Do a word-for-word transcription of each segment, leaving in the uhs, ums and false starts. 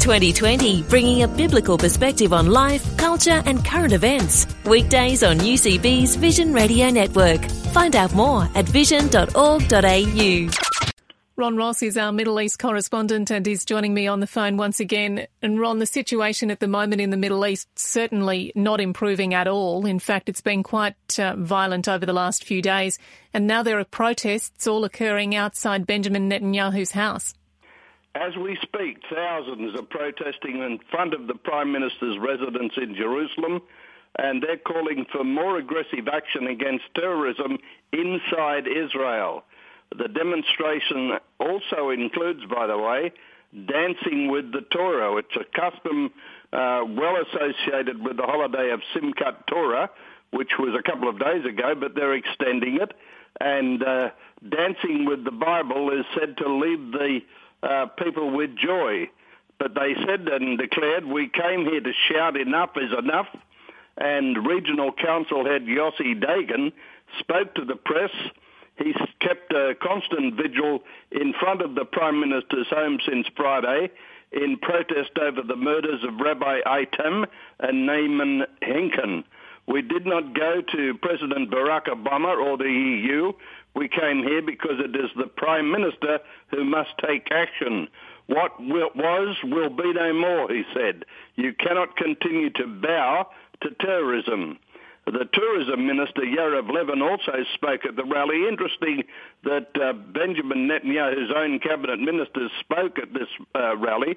twenty twenty, bringing a biblical perspective on life, culture and current events. Weekdays on U C B's Vision Radio Network. Find out more at vision dot org dot a u. Ron Ross is our Middle East correspondent and is joining me on the phone once again. And Ron, the situation at the moment in the Middle East certainly not improving at all. In fact, it's been quite uh, violent over the last few days. And now there are protests all occurring outside Benjamin Netanyahu's house. As we speak, thousands are protesting in front of the Prime Minister's residence in Jerusalem, and they're calling for more aggressive action against terrorism inside Israel. The demonstration also includes, by the way, dancing with the Torah. It's a custom uh, well associated with the holiday of Simchat Torah, which was a couple of days ago, but they're extending it. And uh, dancing with the Bible is said to leave the Uh, people with joy. But they said and declared, we came here to shout enough is enough. And Regional Council Head Yossi Dagan spoke to the press. He's kept a constant vigil in front of the Prime Minister's home since Friday in protest over the murders of Rabbi Eitam and Naaman Henkin. We did not go to President Barack Obama or the E U. We came here because it is the Prime Minister who must take action. What was will be no more, he said. You cannot continue to bow to terrorism. The Tourism Minister, Yair Levin, also spoke at the rally. Interesting that uh, Benjamin Netanyahu's own cabinet ministers spoke at this uh, rally.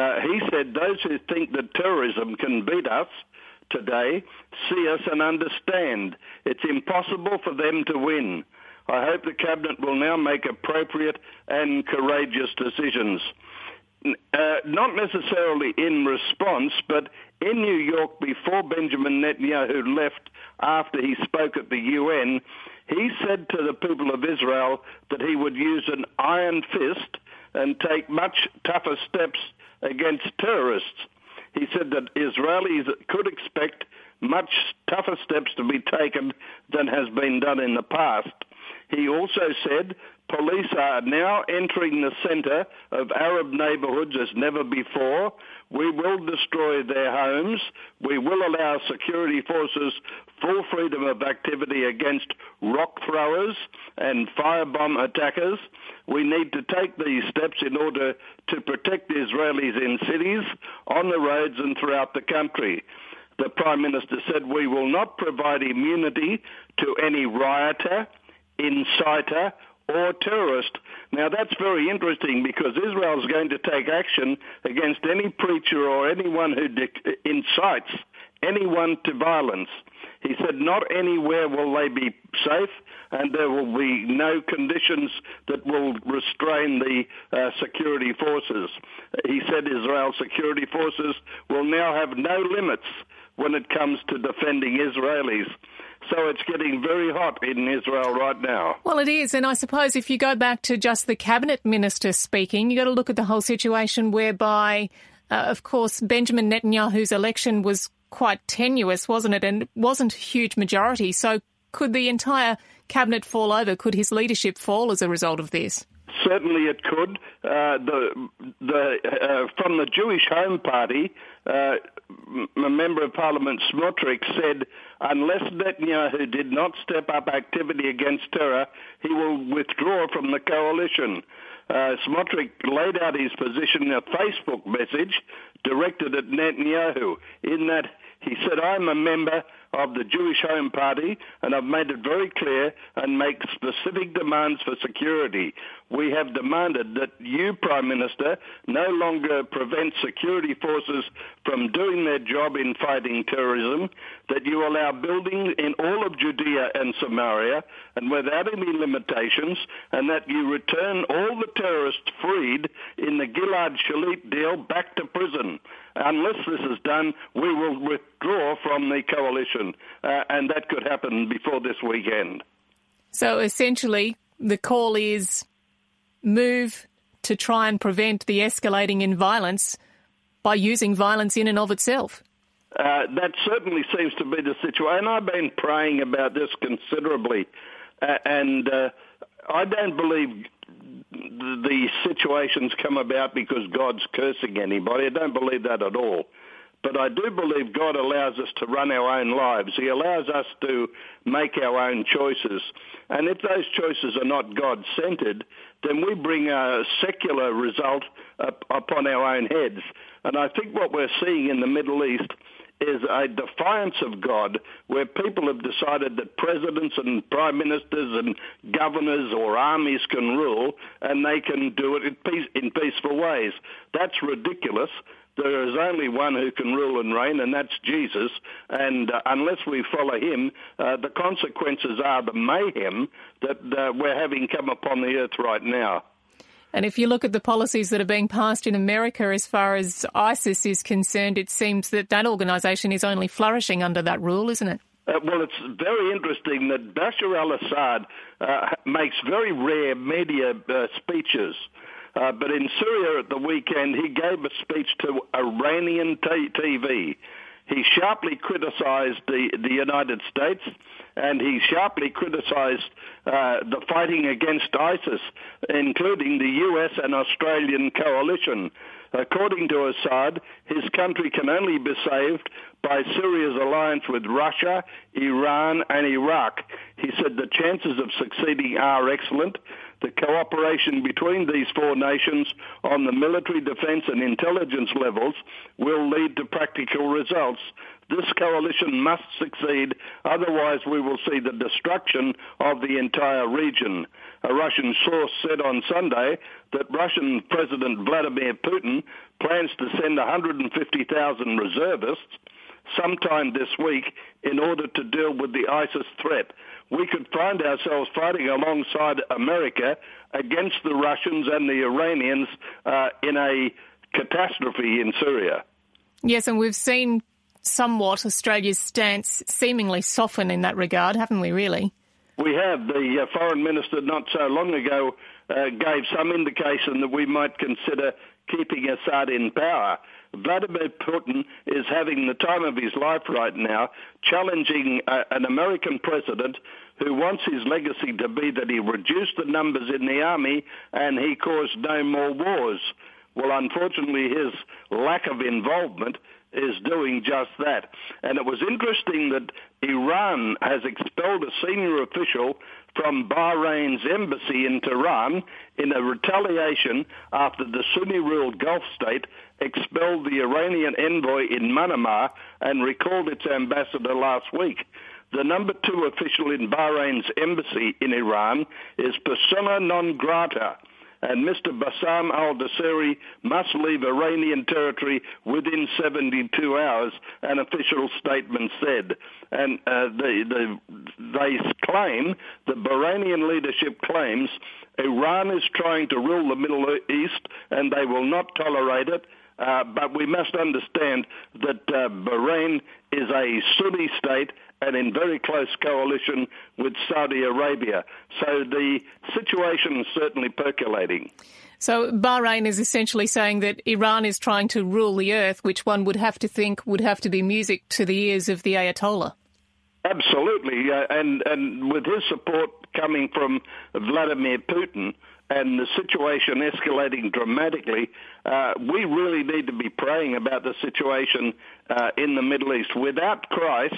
Uh, he said those who think that terrorism can beat us today see us and understand. It's impossible for them to win. I hope the Cabinet will now make appropriate and courageous decisions. Uh, not necessarily in response, but in New York before Benjamin Netanyahu left after he spoke at the U N, he said to the people of Israel that he would use an iron fist and take much tougher steps against terrorists. He said that Israelis could expect much tougher steps to be taken than has been done in the past. He also said police are now entering the centre of Arab neighbourhoods as never before. We will destroy their homes. We will allow security forces full freedom of activity against rock throwers and firebomb attackers. We need to take these steps in order to protect Israelis in cities, on the roads and throughout the country. The Prime Minister said we will not provide immunity to any rioter, inciter or terrorist. Now that's very interesting because Israel is going to take action against any preacher or anyone who de- incites anyone to violence. He said not anywhere will they be safe and there will be no conditions that will restrain the uh, security forces. He said Israel's security forces will now have no limits when it comes to defending Israelis. So it's getting very hot in Israel right now. Well, it is. And I suppose if you go back to just the cabinet minister speaking, you've got to look at the whole situation whereby, uh, of course, Benjamin Netanyahu's election was quite tenuous, wasn't it? And wasn't a huge majority. So could the entire cabinet fall over? Could his leadership fall as a result of this? Certainly it could. Uh, the the uh, from the Jewish Home Party, uh, a member of Parliament, Smotrich, said unless Netanyahu did not step up activity against terror, he will withdraw from the coalition. Uh, Smotrich laid out his position in a Facebook message directed at Netanyahu in that he said, I'm a member of the Jewish Home Party and I've made it very clear and make specific demands for security. we have demanded that you, Prime Minister, no longer prevent security forces from doing their job in fighting terrorism, that you allow building in all of Judea and Samaria and without any limitations, and that you return all the terrorists freed in the Gilad Shalit deal back to prison. Unless this is done, we will withdraw from the coalition, uh, and that could happen before this weekend. So essentially, the call is move to try and prevent the escalating in violence by using violence in and of itself. Uh, that certainly seems to be the situation. And I've been praying about this considerably, uh, and uh, I don't believe the situation's come about because God's cursing anybody. I don't believe that at all. But I do believe God allows us to run our own lives. He allows us to make our own choices. And if those choices are not God-centered, then we bring a secular result up upon our own heads. And I think what we're seeing in the Middle East is a defiance of God, where people have decided that presidents and prime ministers and governors or armies can rule and they can do it in, peace, in peaceful ways. That's ridiculous. There is only one who can rule and reign, and that's Jesus. And uh, unless we follow him, uh, the consequences are the mayhem that uh, we're having come upon the earth right now. And if you look at the policies that are being passed in America as far as ISIS is concerned, it seems that that organisation is only flourishing under that rule, isn't it? Uh, well, it's very interesting that Bashar al-Assad uh, makes very rare media uh, speeches. Uh, but in Syria at the weekend, he gave a speech to Iranian t- TV. He sharply criticised the, the United States, and he sharply criticised uh, the fighting against ISIS, including the U S and Australian coalition. According to Assad, his country can only be saved by Syria's alliance with Russia, Iran, and Iraq. He said the chances of succeeding are excellent. The cooperation between these four nations on the military, defence and intelligence levels will lead to practical results. This coalition must succeed, otherwise we will see the destruction of the entire region. A Russian source said on Sunday that Russian President Vladimir Putin plans to send one hundred fifty thousand reservists sometime this week in order to deal with the ISIS threat. We could find ourselves fighting alongside America against the Russians and the Iranians uh, in a catastrophe in Syria. Yes, and we've seen somewhat Australia's stance seemingly soften in that regard, haven't we, really? We have. The uh, Foreign Minister not so long ago uh, gave some indication that we might consider keeping Assad in power. Vladimir Putin is having the time of his life right now, challenging uh, an American president who wants his legacy to be that he reduced the numbers in the army and he caused no more wars. Well, unfortunately, his lack of involvement is doing just that. And it was interesting that Iran has expelled a senior official from Bahrain's embassy in Tehran in a retaliation after the Sunni-ruled Gulf state expelled the Iranian envoy in Manama and recalled its ambassador last week. The number two official in Bahrain's embassy in Iran is persona non grata, and Mister Bassam al-Dasseri must leave Iranian territory within seventy-two hours, an official statement said. And uh, the, the, they claim, the Bahrainian leadership claims, Iran is trying to rule the Middle East and they will not tolerate it. Uh, but we must understand that uh, Bahrain is a Sunni state and in very close coalition with Saudi Arabia. So the situation is certainly percolating. So Bahrain is essentially saying that Iran is trying to rule the earth, which one would have to think would have to be music to the ears of the Ayatollah. Absolutely. Uh, and, and with his support coming from Vladimir Putin, and the situation escalating dramatically, uh, we really need to be praying about the situation uh, in the Middle East. Without Christ,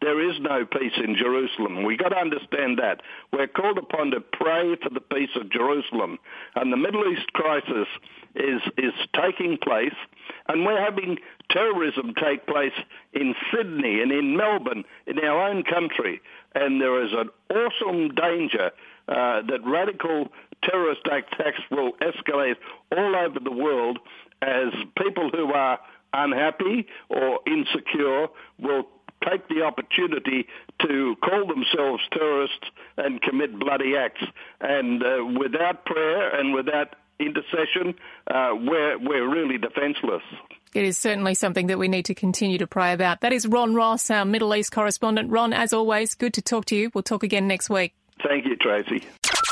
there is no peace in Jerusalem. We've got to understand that. We're called upon to pray for the peace of Jerusalem. And the Middle East crisis is, is taking place, and we're having terrorism take place in Sydney and in Melbourne, in our own country. And there is an awesome danger uh, that radical terrorist attacks will escalate all over the world as people who are unhappy or insecure will take the opportunity to call themselves terrorists and commit bloody acts. And uh, without prayer and without intercession, uh, we're, we're really defenseless. It is certainly something that we need to continue to pray about. That is Ron Ross, our Middle East correspondent. Ron, as always, good to talk to you. We'll talk again next week. Thank you, Tracy.